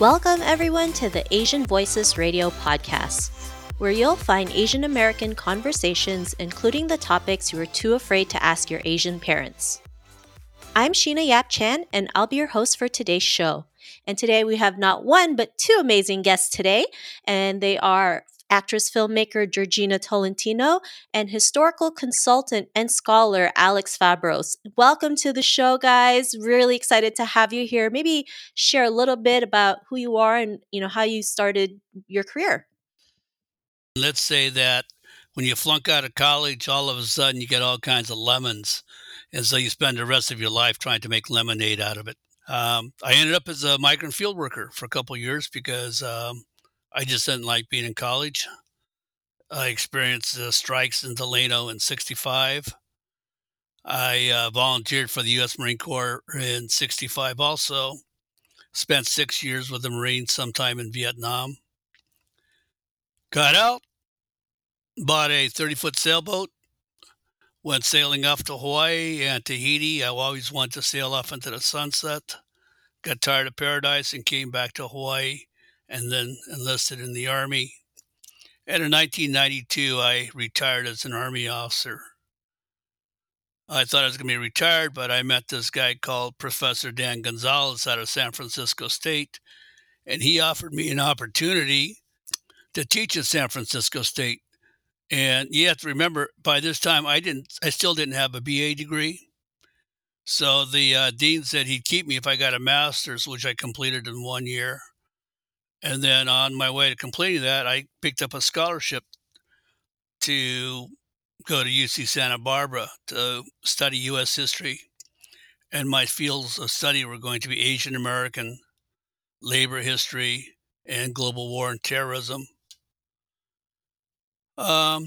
Welcome everyone to the Asian Voices Radio podcast, where you'll find Asian American conversations, including the topics you are too afraid to ask your Asian parents. I'm Sheena Yap Chan, and I'll be your host for today's show. And today we have not one, but two amazing guests today, and they are actress filmmaker Georgina Tolentino and historical consultant and scholar Alex Fabros. Welcome to the show, guys. Really excited to have you here. Maybe share a little bit about who you are and, you know, how you started your career. Let's say that when you flunk out of college, all of a sudden you get all kinds of lemons. And so you spend the rest of your life trying to make lemonade out of it. I ended up as a migrant field worker for a couple of years because I just didn't like being in college. I experienced the strikes in Delano in 1965. I volunteered for the U.S. Marine Corps in 1965 also. Spent 6 years with the Marines, sometime in Vietnam. Got out, bought a 30-foot sailboat, went sailing off to Hawaii and Tahiti. I always wanted to sail off into the sunset. Got tired of paradise and came back to Hawaii, and then enlisted in the Army. And in 1992, I retired as an Army officer. I thought I was going to be retired, but I met this guy called Professor Dan Gonzalez out of San Francisco State, and he offered me an opportunity to teach at San Francisco State. And you have to remember, by this time, I still didn't have a BA degree. So the dean said he'd keep me if I got a master's, which I completed in 1 year. And then on my way to completing that, I picked up a scholarship to go to UC Santa Barbara to study U.S. history. And my fields of study were going to be Asian American, labor history, and global war and terrorism. I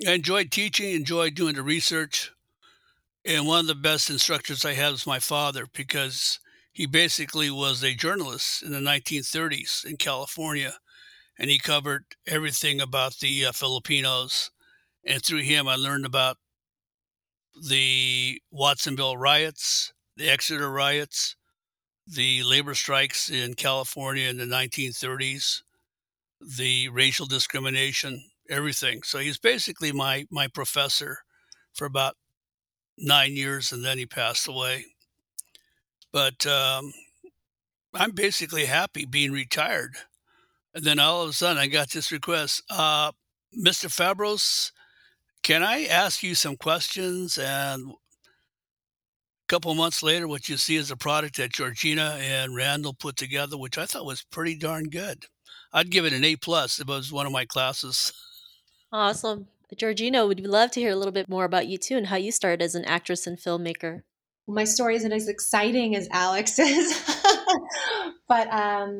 enjoyed teaching, enjoyed doing the research. And one of the best instructors I had was my father, because he basically was a journalist in the 1930s in California, and he covered everything about the Filipinos. And through him, I learned about the Watsonville riots, the Exeter riots, the labor strikes in California in the 1930s, the racial discrimination, everything. So he's basically my professor for about 9 years, and then he passed away. But I'm basically happy being retired. And then all of a sudden I got this request, Mr. Fabros, can I ask you some questions? And a couple months later, what you see is a product that Georgina and Randall put together, which I thought was pretty darn good. I'd give it an A+. It was one of my classes. Awesome. Georgina, we'd love to hear a little bit more about you too and how you started as an actress and filmmaker. My story isn't as exciting as Alex's, but I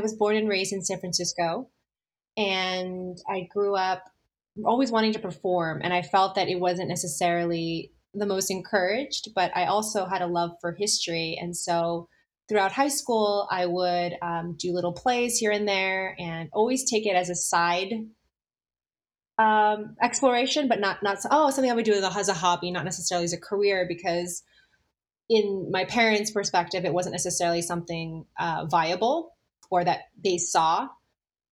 was born and raised in San Francisco, and I grew up always wanting to perform, and I felt that it wasn't necessarily the most encouraged, but I also had a love for history, and so throughout high school, I would do little plays here and there and always take it as a side exploration, but not something I would do as a hobby, not necessarily as a career, because in my parents' perspective, it wasn't necessarily something viable or that they saw.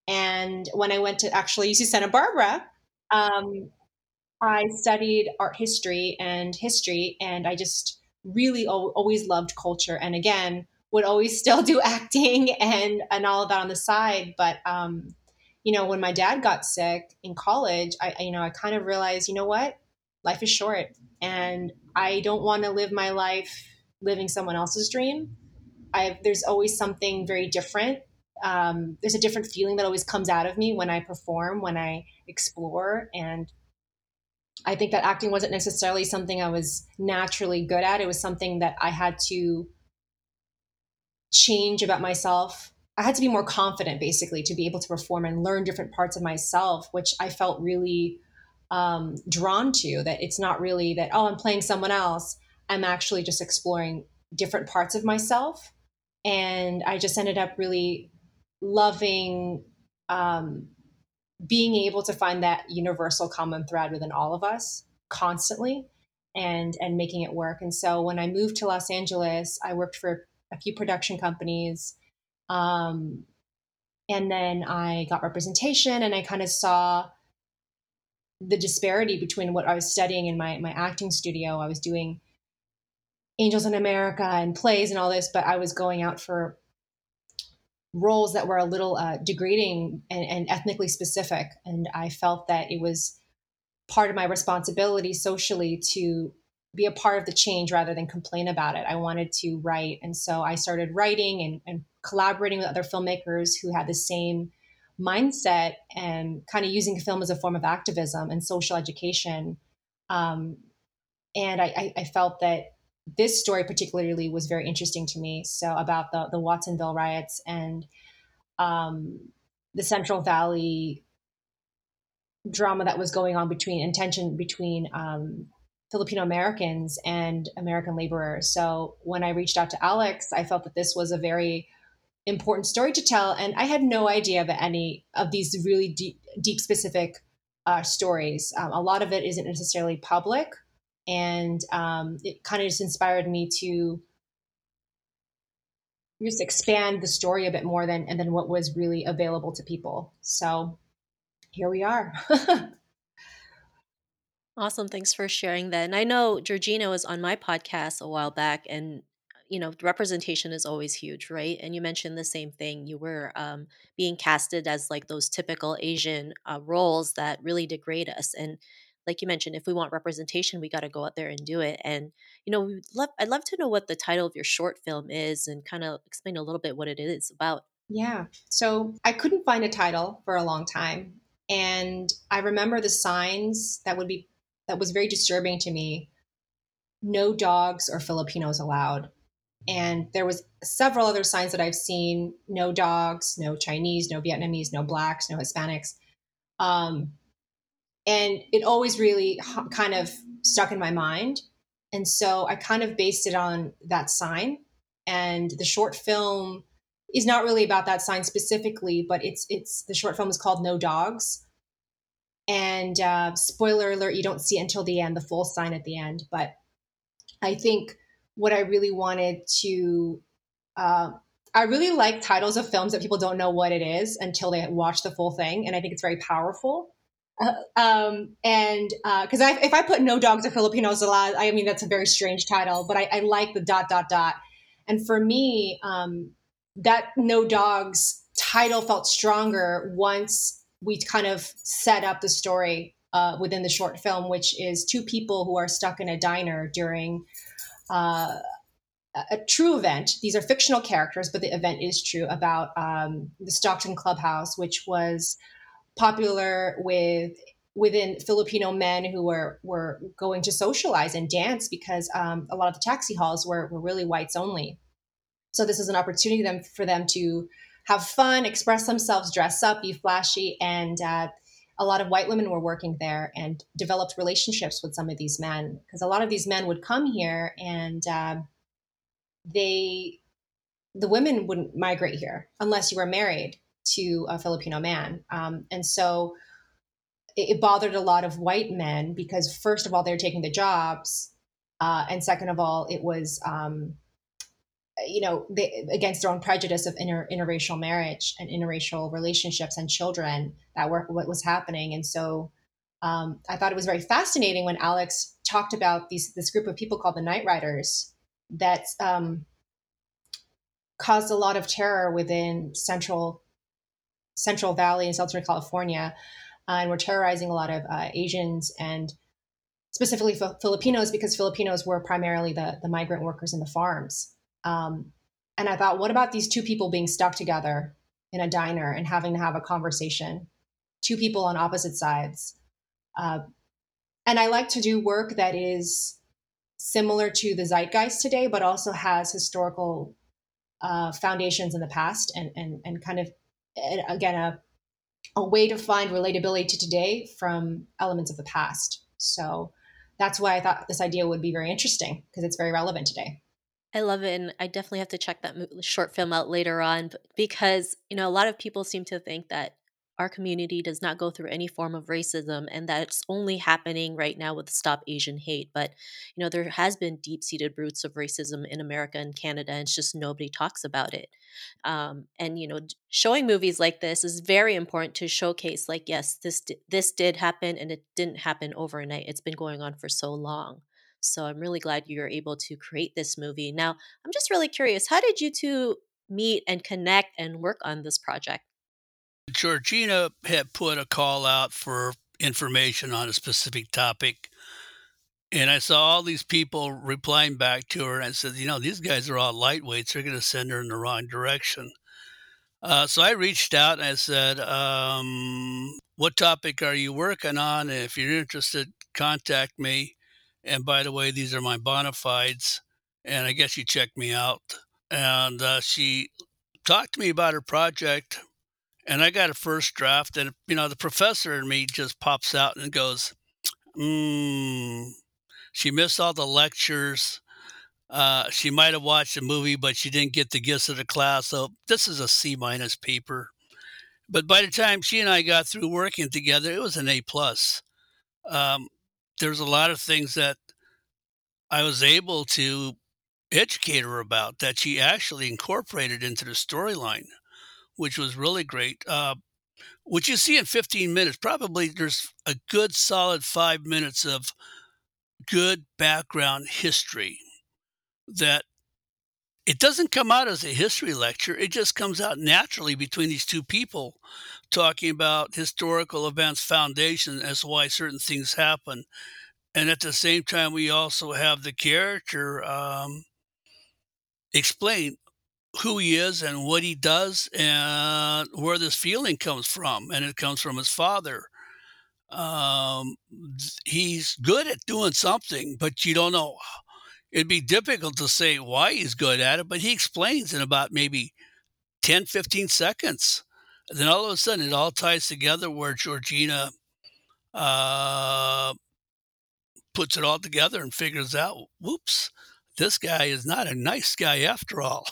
And when I went to actually UC Santa Barbara, I studied art history, and I just really always loved culture. And again, would always still do acting and all of that on the side. But, when my dad got sick in college, I kind of realized, you know what? Life is short, and I don't want to live my life living someone else's dream. There's always something very different. There's a different feeling that always comes out of me when I perform, when I explore. And I think that acting wasn't necessarily something I was naturally good at. It was something that I had to change about myself. I had to be more confident, basically, to be able to perform and learn different parts of myself, which I felt really drawn to. That it's not really that, I'm playing someone else. I'm actually just exploring different parts of myself. And I just ended up really loving being able to find that universal common thread within all of us constantly and making it work. And so when I moved to Los Angeles, I worked for a few production companies And then I got representation, and I kind of saw the disparity between what I was studying in my acting studio. I was doing Angels in America and plays and all this, but I was going out for roles that were a little degrading and ethnically specific. And I felt that it was part of my responsibility socially to be a part of the change rather than complain about it. I wanted to write. And so I started writing and collaborating with other filmmakers who had the same mindset, and kind of using film as a form of activism and social education. And I felt that this story particularly was very interesting to me. So about the Watsonville riots and the Central Valley drama that was going on between Filipino Americans and American laborers. So when I reached out to Alex, I felt that this was a very important story to tell. And I had no idea that any of these really deep specific stories. A lot of it isn't necessarily public. And it kind of just inspired me to just expand the story a bit more than what was really available to people. So here we are. Awesome. Thanks for sharing that. And I know Georgina was on my podcast a while back, and, you know, representation is always huge, right? And you mentioned the same thing. You were being casted as like those typical Asian roles that really degrade us. And like you mentioned, if we want representation, we got to go out there and do it. And, you know, I'd love to know what the title of your short film is and kind of explain a little bit what it is about. Yeah. So I couldn't find a title for a long time. And I remember the signs that was very disturbing to me. No dogs or Filipinos allowed. And there was several other signs that I've seen. No dogs, no Chinese, no Vietnamese, no blacks, no Hispanics. And it always really kind of stuck in my mind. And so I kind of based it on that sign. And the short film is not really about that sign specifically, but the short film is called No Dogs. And spoiler alert, you don't see until the end, the full sign at the end. But I think what I really wanted to, I really like titles of films that people don't know what it is until they watch the full thing. And I think it's very powerful. Because if I put No Dogs or Filipinos Allowed, I mean, that's a very strange title, but I like the ... And for me, that No Dogs title felt stronger once we kind of set up the story within the short film, which is two people who are stuck in a diner during a true event. These are fictional characters, but the event is true, about the Stockton Clubhouse, which was popular within Filipino men who were going to socialize and dance, because a lot of the taxi halls were really whites only. So this is an opportunity for them to have fun, express themselves, dress up, be flashy. And a lot of white women were working there and developed relationships with some of these men, because a lot of these men would come here and the women wouldn't migrate here unless you were married to a Filipino man. And so it bothered a lot of white men, because first of all, they're taking the jobs. And second of all, it was, against their own prejudice of interracial marriage and interracial relationships and children, that were what was happening. And so I thought it was very fascinating when Alex talked about this group of people called the Knight Riders that caused a lot of terror within Central Valley in Southern California, and were terrorizing a lot of Asians, and specifically Filipinos, because Filipinos were primarily the migrant workers in the farms. And I thought, what about these two people being stuck together in a diner and having to have a conversation? Two people on opposite sides. And I like to do work that is similar to the zeitgeist today, but also has historical foundations in the past, and kind of, again, a way to find relatability to today from elements of the past. So that's why I thought this idea would be very interesting, because it's very relevant today. I love it. And I definitely have to check that short film out later on, because, you know, a lot of people seem to think that our community does not go through any form of racism, and that's only happening right now with Stop Asian Hate. But, you know, there has been deep-seated roots of racism in America and Canada, and it's just nobody talks about it. And, you know, showing movies like this is very important to showcase, like, yes, this did happen, and it didn't happen overnight. It's been going on for so long. So I'm really glad you were able to create this movie. Now, I'm just really curious, how did you two meet and connect and work on this project? Georgina had put a call out for information on a specific topic, and I saw all these people replying back to her, and I said, you know, these guys are all lightweights. They're going to send her in the wrong direction. So I reached out and I said, what topic are you working on? And if you're interested, contact me. And by the way, these are my bona fides, and I guess you checked me out. And she talked to me about her project, and I got a first draft, and, you know, the professor in me just pops out and goes, she missed all the lectures. She might have watched the movie, but she didn't get the gist of the class, so this is a C- paper. But by the time she and I got through working together, it was an A+. There's a lot of things that I was able to educate her about that she actually incorporated into the storyline, which was really great, which you see in 15 minutes. Probably there's a good solid 5 minutes of good background history that it doesn't come out as a history lecture. It just comes out naturally between these two people talking about historical events, foundation as to why certain things happen. And at the same time, we also have the character explain who he is and what he does and where this feeling comes from. And it comes from his father. He's good at doing something, but you don't know. It'd be difficult to say why he's good at it, but he explains in about maybe 10, 15 seconds. And then all of a sudden, it all ties together where Georgina puts it all together and figures out, whoops, this guy is not a nice guy after all.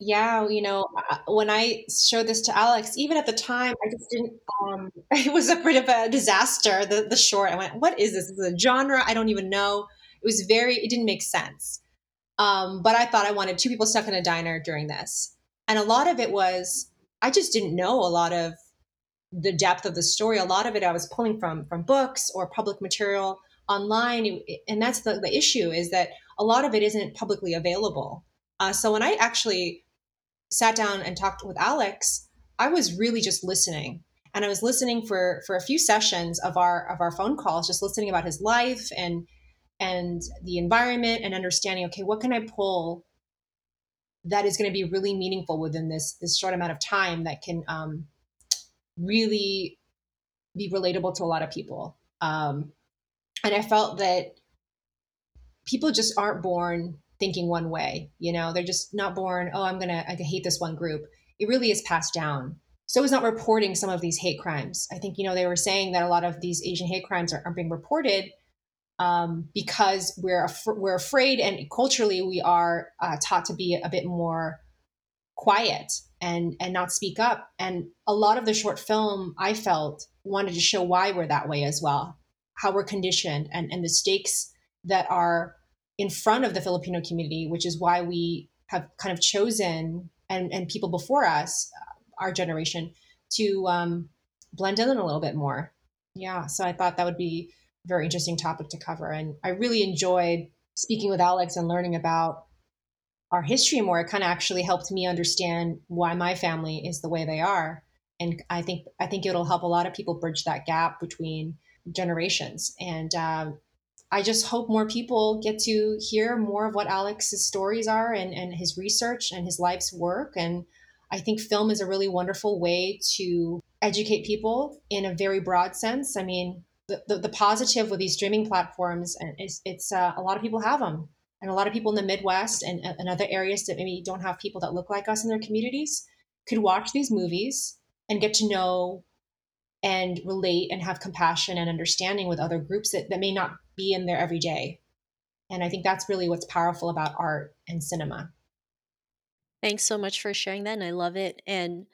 Yeah, you know, when I showed this to Alex, even at the time, I just didn't, it was a bit of a disaster, the short. I went, what is this? Is this a genre? I don't even know. It was it didn't make sense. But I thought I wanted two people stuck in a diner during this. And a lot of it was, I just didn't know a lot of the depth of the story. A lot of it I was pulling from books or public material online. And that's the issue, is that a lot of it isn't publicly available. So when I actually sat down and talked with Alex, I was really just listening. And I was listening for a few sessions of our phone calls, just listening about his life and the environment, and understanding, okay, what can I pull that is going to be really meaningful within this short amount of time that can really be relatable to a lot of people. And I felt that people just aren't born thinking one way, you know, they're just not born, oh, I hate this one group. It really is passed down. So it's not reporting some of these hate crimes. I think, you know, they were saying that a lot of these Asian hate crimes aren't being reported because we're afraid, and culturally we are taught to be a bit more quiet and not speak up. And a lot of the short film, I felt, wanted to show why we're that way as well, how we're conditioned, and the stakes that are in front of the Filipino community, which is why we have kind of chosen, and people before us, our generation, to blend in a little bit more. Yeah, so I thought that would be very interesting topic to cover. And I really enjoyed speaking with Alex and learning about our history more. It kind of actually helped me understand why my family is the way they are. And I think it'll help a lot of people bridge that gap between generations. And I just hope more people get to hear more of what Alex's stories are and his research and his life's work. And I think film is a really wonderful way to educate people in a very broad sense. I mean, the positive with these streaming platforms, and it's a lot of people have them, and a lot of people in the Midwest and other areas that maybe don't have people that look like us in their communities could watch these movies and get to know and relate and have compassion and understanding with other groups that may not be in there every day. And I think that's really what's powerful about art and cinema. Thanks so much for sharing that, and I love it. And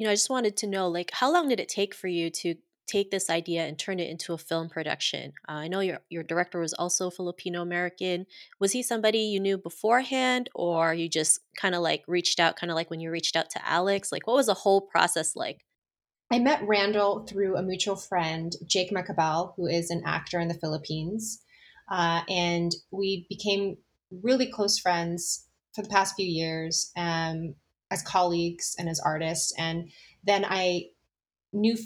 you know, I just wanted to know, like, how long did it take for you to take this idea and turn it into a film production? I know your director was also Filipino American. Was he somebody you knew beforehand, or you just kind of like reached out, kind of like when you reached out to Alex? Like, what was the whole process like? I met Randall through a mutual friend, Jake McKabell, who is an actor in the Philippines. And we became really close friends for the past few years, as colleagues and as artists. And then I met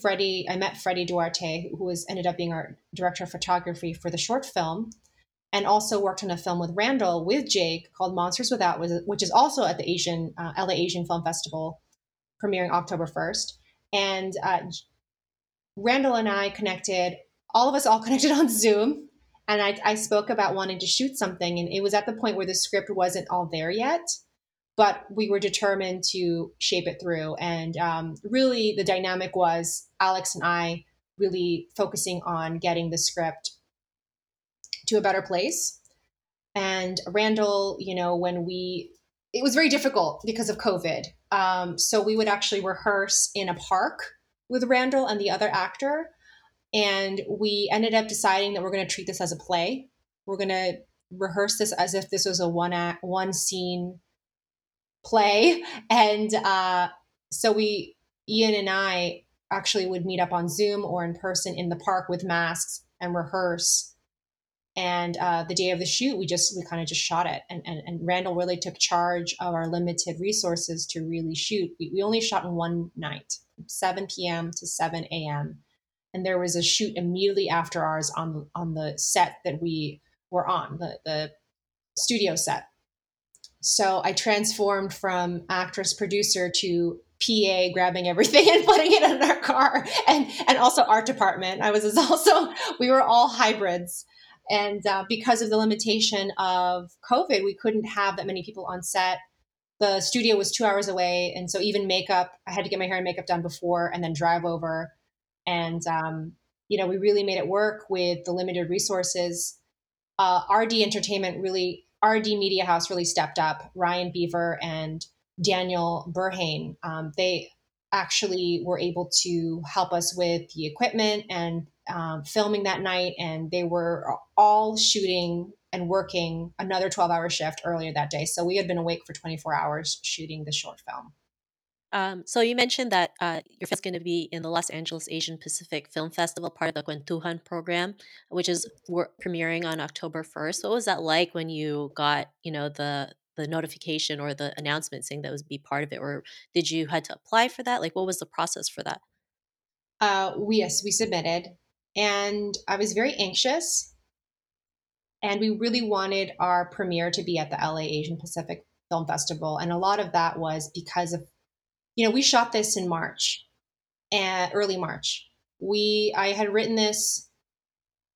Freddie Duarte, who ended up being our director of photography for the short film, and also worked on a film with Randall, with Jake, called Monsters Without, which is also at the Asian LA Asian Film Festival, premiering October 1st. And Randall and I connected, all connected on Zoom. And I spoke about wanting to shoot something. And it was at the point where the script wasn't all there yet, but we were determined to shape it through. And really the dynamic was Alex and I really focusing on getting the script to a better place. And Randall, you know, it was very difficult because of COVID. So we would actually rehearse in a park with Randall and the other actor. And we ended up deciding that we're going to treat this as a play. We're going to rehearse this as if this was a one scene play. And so Ian and I actually would meet up on Zoom or in person in the park with masks and rehearse. And the day of the shoot, we kind of just shot it. And Randall really took charge of our limited resources to really shoot. We only shot in one night, 7 p.m. to 7 a.m. And there was a shoot immediately after ours on the set that we were on, the studio set. So I transformed from actress producer to PA, grabbing everything and putting it in our car, and also art department. We were all hybrids. And because of the limitation of COVID, we couldn't have that many people on set. The studio was 2 hours away. And so even makeup, I had to get my hair and makeup done before and then drive over. And, you know, we really made it work with the limited resources. RD Media House really stepped up. Ryan Beaver and Daniel Berhane, they actually were able to help us with the equipment and filming that night, and they were all shooting and working another 12-hour shift earlier that day. So we had been awake for 24 hours shooting the short film. So you mentioned that your film is going to be in the Los Angeles Asian Pacific Film Festival, part of the Gwentuhan program, which is premiering on October 1st. What was that like when you got, you know, the notification or the announcement saying that was be part of it, or did you had to apply for that? Like, what was the process for that? We submitted. And I was very anxious, and we really wanted our premiere to be at the LA Asian Pacific Film Festival. And a lot of that was because of, you know, we shot this in March, early March. I had written this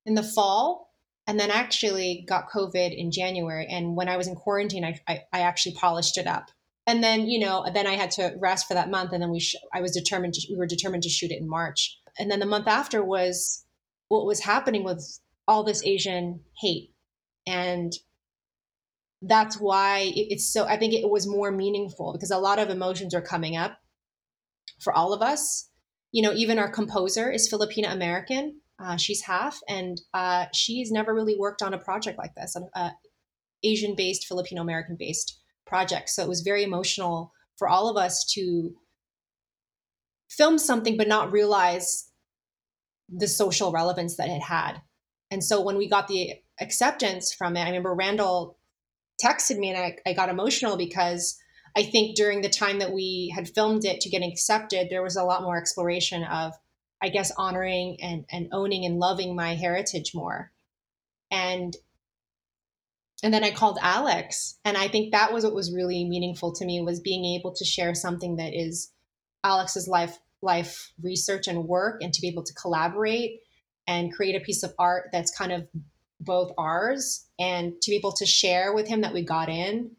in the fall, and then actually got COVID in January. And when I was in quarantine, I actually polished it up. And then, you know, then I had to rest for that month. And then we were determined to shoot it in March. And then the month after was what was happening with all this Asian hate. And that's why I think it was more meaningful, because a lot of emotions are coming up for all of us. You know, even our composer is Filipino American. She's half, and she's never really worked on a project like this, an Asian-based, Filipino American-based project. So it was very emotional for all of us to film something, but not realize the social relevance that it had. And so when we got the acceptance from it, I remember Randall texted me, and I got emotional, because I think during the time that we had filmed it to getting accepted, there was a lot more exploration of, I guess, honoring and owning and loving my heritage more. And then I called Alex, and I think that was what was really meaningful to me, was being able to share something that is Alex's life research and work, and to be able to collaborate and create a piece of art that's kind of both ours, and to be able to share with him that we got in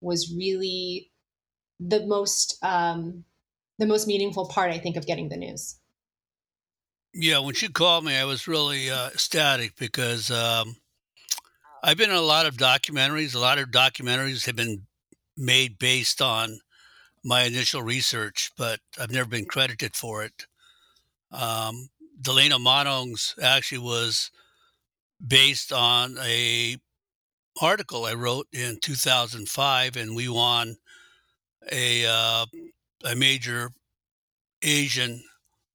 was really the most meaningful part, I think, of getting the news. Yeah, when she called me, I was really ecstatic, because I've been in a lot of documentaries. A lot of documentaries have been made based on my initial research, but I've never been credited for it. Delena Monong's actually was based on a article I wrote in 2005, and we won a major Asian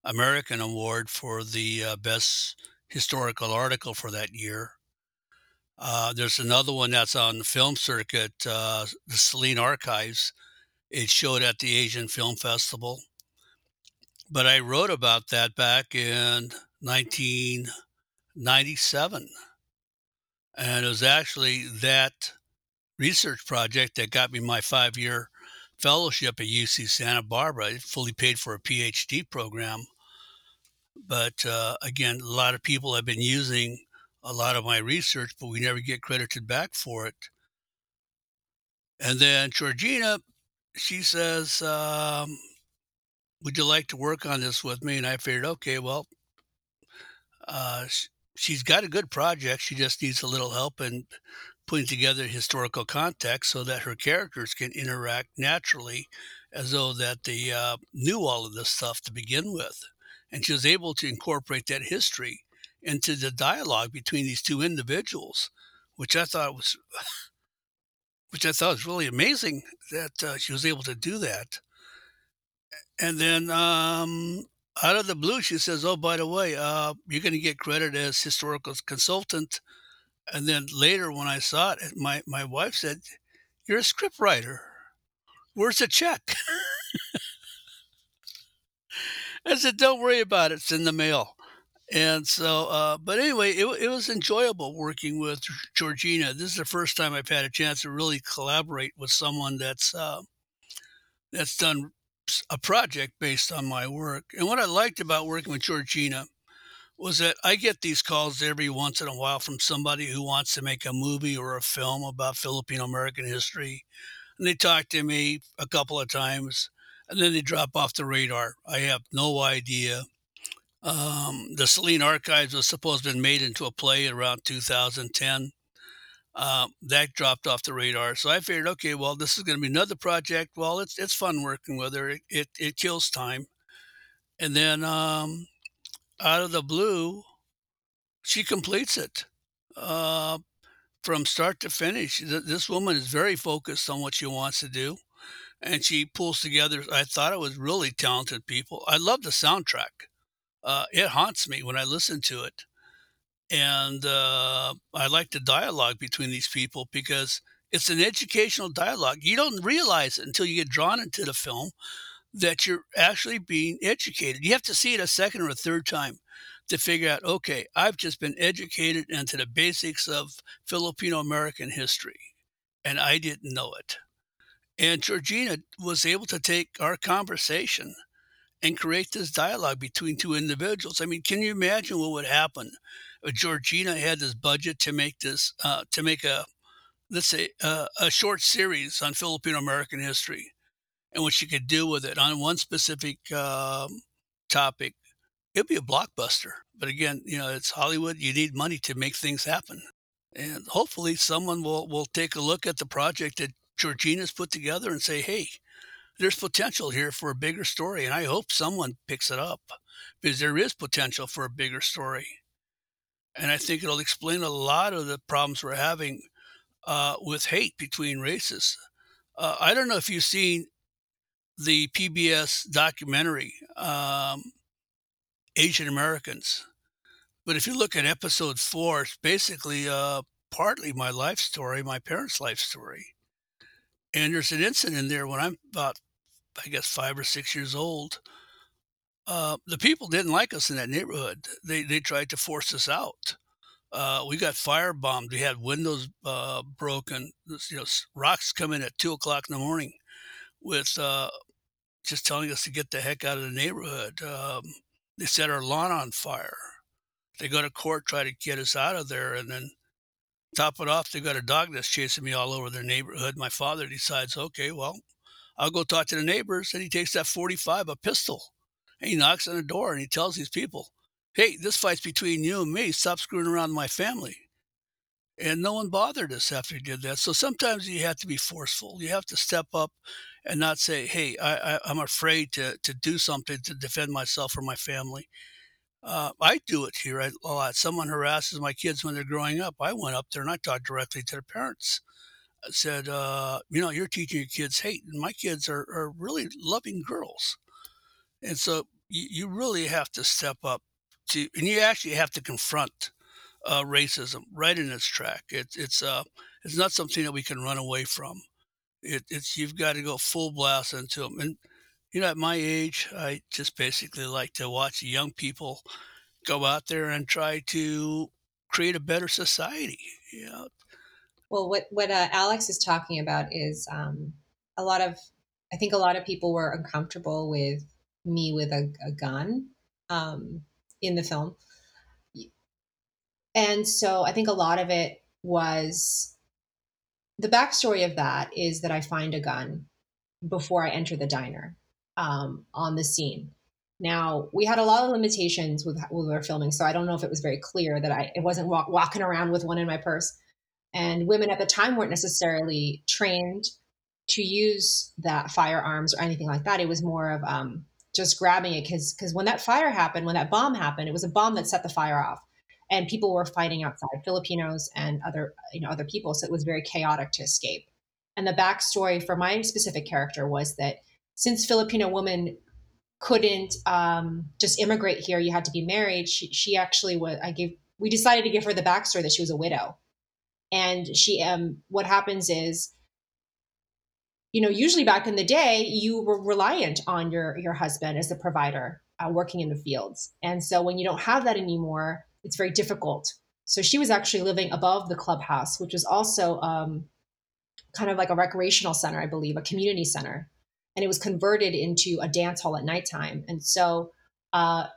American award for the best historical article for that year. There's another one that's on the film circuit, the Celine Archives. It showed at the Asian Film Festival. But I wrote about that back in 1997. And it was actually that research project that got me my 5-year fellowship at UC Santa Barbara. It fully paid for a PhD program. But again, a lot of people have been using a lot of my research, but we never get credited back for it. And then Georgina, she says, would you like to work on this with me? And I figured, okay, well, she's got a good project. She just needs a little help in putting together historical context so that her characters can interact naturally as though that they knew all of this stuff to begin with. And she was able to incorporate that history into the dialogue between these two individuals, which I thought was really amazing that she was able to do that. And then out of the blue, she says, oh, by the way, you're going to get credit as historical consultant. And then later when I saw it, my wife said, you're a scriptwriter. Where's the check? I said, don't worry about it. It's in the mail. And so, but anyway, it was enjoyable working with Georgina. This is the first time I've had a chance to really collaborate with someone that's done a project based on my work. And what I liked about working with Georgina was that I get these calls every once in a while from somebody who wants to make a movie or a film about Filipino American history. And they talk to me a couple of times, and then they drop off the radar. I have no idea. The Celine Archives was supposed to have been made into a play around 2010. That dropped off the radar. So I figured, okay, well, this is going to be another project. Well, it's fun working with her. It kills time. And then out of the blue, she completes it from start to finish. This woman is very focused on what she wants to do. And she pulls together, I thought it was really talented people. I love the soundtrack. It haunts me when I listen to it. And I like the dialogue between these people because it's an educational dialogue. You don't realize it until you get drawn into the film that you're actually being educated. You have to see it a second or a third time to figure out, okay, I've just been educated into the basics of Filipino American history, and I didn't know it. And Georgina was able to take our conversation and create this dialogue between two individuals. I mean, can you imagine what would happen if Georgina had this budget to make this, to make a, let's say, a short series on Filipino American history, and what she could do with it on one specific topic? It'd be a blockbuster. But again, you know, it's Hollywood. You need money to make things happen, and hopefully, someone will take a look at the project that Georgina's put together and say, hey, there's potential here for a bigger story, and I hope someone picks it up because there is potential for a bigger story. And I think it'll explain a lot of the problems we're having with hate between races. I don't know if you've seen the PBS documentary, Asian Americans, but if you look at episode 4, it's basically partly my life story, my parents' life story. And there's an incident in there when I'm about, I guess, 5 or 6 years old. The people didn't like us in that neighborhood. They tried to force us out. We got firebombed. We had windows broken. You know, rocks come in at 2:00 in the morning with just telling us to get the heck out of the neighborhood. They set our lawn on fire. They go to court, try to get us out of there, and then top it off, they've got a dog that's chasing me all over their neighborhood. My father decides, okay, well, I'll go talk to the neighbors. And he takes that .45, a pistol, and he knocks on the door and he tells these people, hey, this fight's between you and me. Stop screwing around my family. And no one bothered us after he did that. So sometimes you have to be forceful. You have to step up and not say, hey, I'm afraid to do something to defend myself or my family. I do it here a lot. Someone harasses my kids when they're growing up. I went up there and I talked directly to their parents. I said, you're teaching your kids hate. And my kids are really loving girls. And so you really have to step up to, and you actually have to confront racism right in its track. It's not something that we can run away from. It's you've got to go full blast into them. And at my age, I just basically like to watch young people go out there and try to create a better society. Well, what Alex is talking about is I think a lot of people were uncomfortable with me with a gun in the film. And so I think a lot of it was, the backstory of that is that I find a gun before I enter the diner on the scene. Now, we had a lot of limitations with our filming, so I don't know if it was very clear that it wasn't walking around with one in my purse. And women at the time weren't necessarily trained to use that firearms or anything like that. It was more of just grabbing it because when that bomb happened, it was a bomb that set the fire off. And people were fighting outside, Filipinos and other people. So it was very chaotic to escape. And the backstory for my specific character was that since Filipino women couldn't just immigrate here, you had to be married. She actually was. We decided to give her the backstory that she was a widow, and she. What happens is, usually back in the day, you were reliant on your husband as the provider working in the fields, and so when you don't have that anymore, it's very difficult. So she was actually living above the clubhouse, which was also kind of like a recreational center, I believe, a community center. And it was converted into a dance hall at nighttime. And so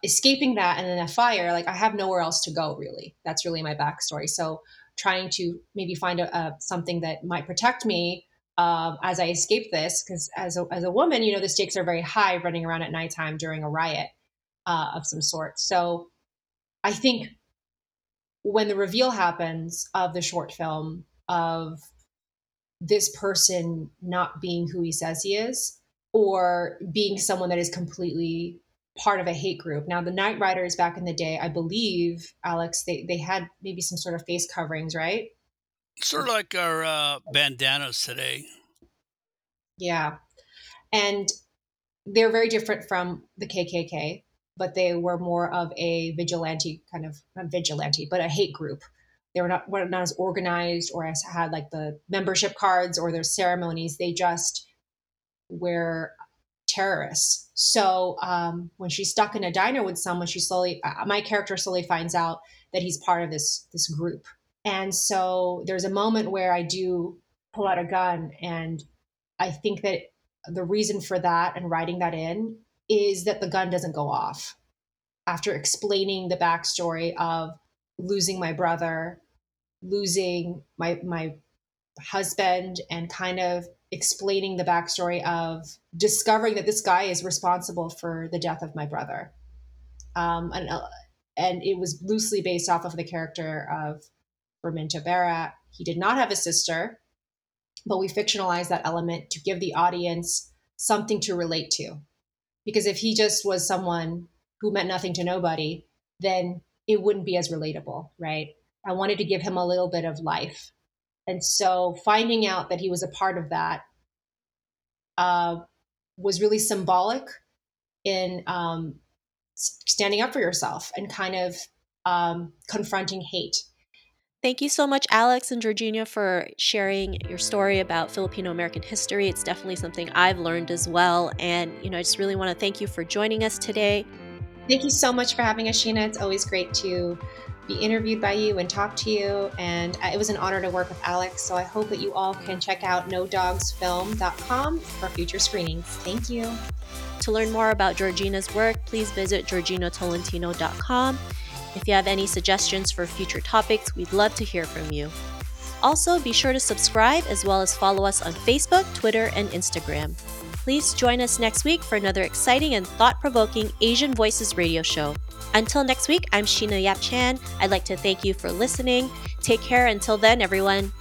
escaping that and then a fire, like I have nowhere else to go, really. That's really my backstory. So trying to maybe find something that might protect me as I escape this, because as a woman, the stakes are very high running around at nighttime during a riot of some sort. So I think when the reveal happens of the short film of this person not being who he says he is, or being someone that is completely part of a hate group. Now, the Knight Riders back in the day, I believe, Alex, they had maybe some sort of face coverings, right? Sort of like our bandanas today. Yeah. And they're very different from the KKK. But they were more of a not vigilante, but a hate group. They were not as organized or as had like the membership cards or their ceremonies. They just were terrorists. So when she's stuck in a diner with someone, my character slowly finds out that he's part of this group. And so there's a moment where I do pull out a gun. And I think that the reason for that and writing that in is that the gun doesn't go off after explaining the backstory of losing my brother, losing my husband, and kind of explaining the backstory of discovering that this guy is responsible for the death of my brother. And it was loosely based off of the character of Bermintabera. He did not have a sister, but we fictionalized that element to give the audience something to relate to. Because if he just was someone who meant nothing to nobody, then it wouldn't be as relatable, right? I wanted to give him a little bit of life. And so finding out that he was a part of that was really symbolic in standing up for yourself and kind of confronting hate. Thank you so much, Alex and Georgina, for sharing your story about Filipino-American history. It's definitely something I've learned as well. And, I just really want to thank you for joining us today. Thank you so much for having us, Sheena. It's always great to be interviewed by you and talk to you. And it was an honor to work with Alex. So I hope that you all can check out nodogsfilm.com for future screenings. Thank you. To learn more about Georgina's work, please visit GeorginaTolentino.com. If you have any suggestions for future topics, we'd love to hear from you. Also, be sure to subscribe as well as follow us on Facebook, Twitter, and Instagram. Please join us next week for another exciting and thought-provoking Asian Voices radio show. Until next week, I'm Sheena Yap Chan. I'd like to thank you for listening. Take care until then, everyone.